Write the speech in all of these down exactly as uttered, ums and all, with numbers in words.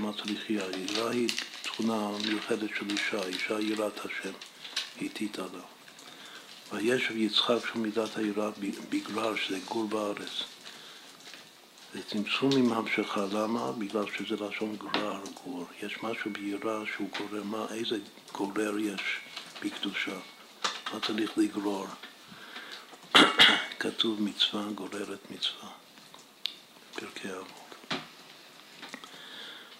מצליחיה. יראה היא תכונה מיוחדת של אישה, אישה יראת השם, היא תתעלה. וישב יצחק של מידת היראה בגלל שזה גור בארץ. זה צמצום עם המשכה, למה? בגלל שזה לשון גרר גור. יש משהו ביראה שהוא גורר, מה, איזה גורר יש בקדושה? מה צריך לגרור? כתוב מצווה גוררת מצווה, פרקי אבות.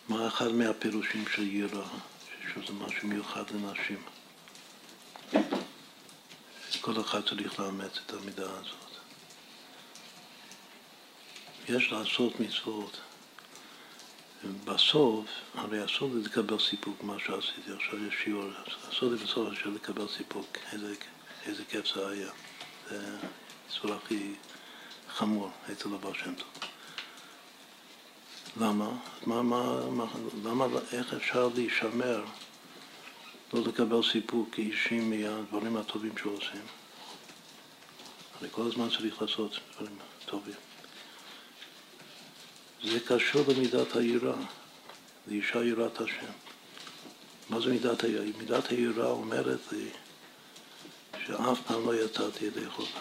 מה אחד מהפירושים של יראה? שזה משהו מיוחד לנשים. כל אחד צריך לאמץ את המידה הזאת. יש לעשות מצוות. בסוף, הרי הסוד זה לקבל סיפוק, מה שעשיתי עכשיו יש שיעור. הסוד זה בסוף אשר לקבל סיפוק, איזה, איזה כיף זה היה. זה צורה הכי חמור, אצל הבעל שם טוב. למה? מה, מה, מה, למה? איך אפשר להישמר, לא לקבל סיפוק כאישים מהדברים הטובים שעושים? הרי כל הזמן צריך לעשות דברים טובים. זה קשור למידת היראה, לאישה יראת השם. מה זה מידת היראה? מידת היראה אומרת לי שאף פעם לא יצאתי ידי חובה,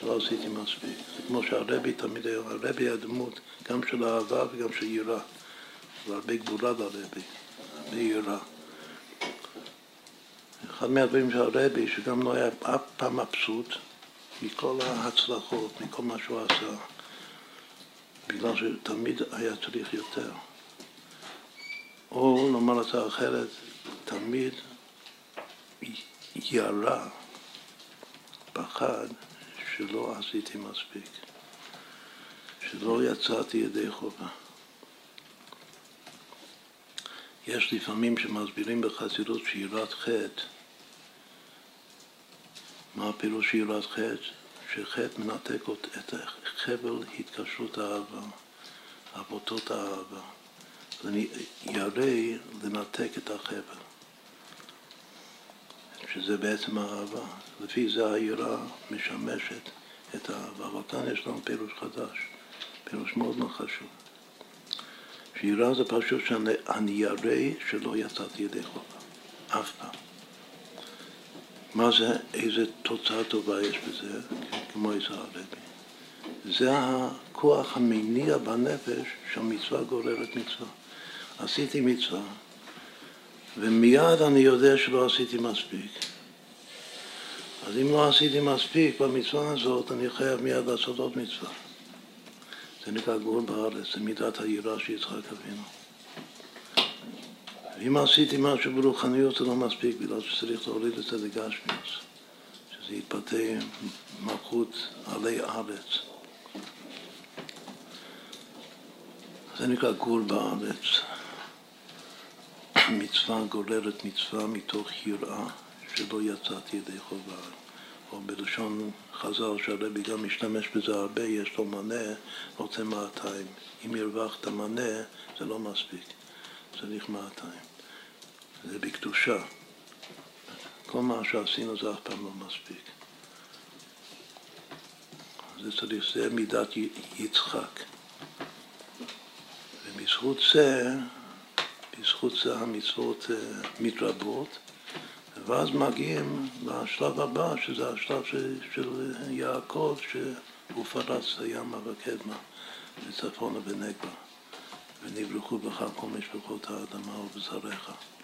שלא עשיתי מספיק. זה כמו שהרבי תמיד היה, הרבי הדמות גם של אהבה וגם של יראה. והרבה גבולה לרבי, הרבה יראה. אחד מהדברים של הרבי שגם לא היה אף פעם מבסוט מכל ההצלחות, מכל מה שהוא עשה. בגלל שתמיד היה צריך יותר. או, נאמר את זה אחרת, תמיד ירא, פחד, שלא עשיתי מספיק, שלא יצאתי ידי חובה. יש לפעמים שמסבירים בחסידות שיראת חטא. מה הפירוש שיראת חטא? שחטא מנתק את חבל התקשרות האהבה, עבותות האהבה. אני ירא לנתק את החבל, שזה בעצם האהבה. לפי זה היראה משמשת את האהבה. אבל כאן יש לנו פירוש חדש, פירוש מאוד מאוד חשוב. שיראה זה פשוט שאני ירא שלא יצאתי ידי חובה, אף פעם. מה זה, איזה תוצאה טובה יש בזה, כמו איזה הרבי. זה הכוח המניע בנפש שהמצווה גוררת מצווה. עשיתי מצווה, ומיד אני יודע שלא עשיתי מספיק. אז אם לא עשיתי מספיק במצווה הזאת, אני חייב מיד לעשות עוד מצווה. זה נקרא גאול בארץ, זה מידת היראה של יצחק אבינו. ואם עשיתי משהו ברוחניות זה לא מספיק, בגלל שצריך להוריד את זה לגשמיות, שזה יתפתח מלכות עלי ארץ. זה נקרא גאול בארץ. מצווה גוררת מצווה מתוך יראה, שלא יצאתי ידי חובה. או בלשון חז"ל, שהרבי גם משתמש בזה הרבה, יש לו מנה, רוצה מאתיים. אם הרווחת מנה, זה לא מספיק. צריך מאתיים. זה בקדושה. כל מה שעשינו זה אף פעם לא מספיק. זה צריך, זה מידת יצחק. ובזכות זה, בזכות זה המצוות מתרבות, ואז מגיעים לשלב הבא, שזה השלב של יעקב, שהוא פרץ את הימה וקדמה, וצפונה ונגבה, ונברחו בך כל משפחות האדמה ובזרעך.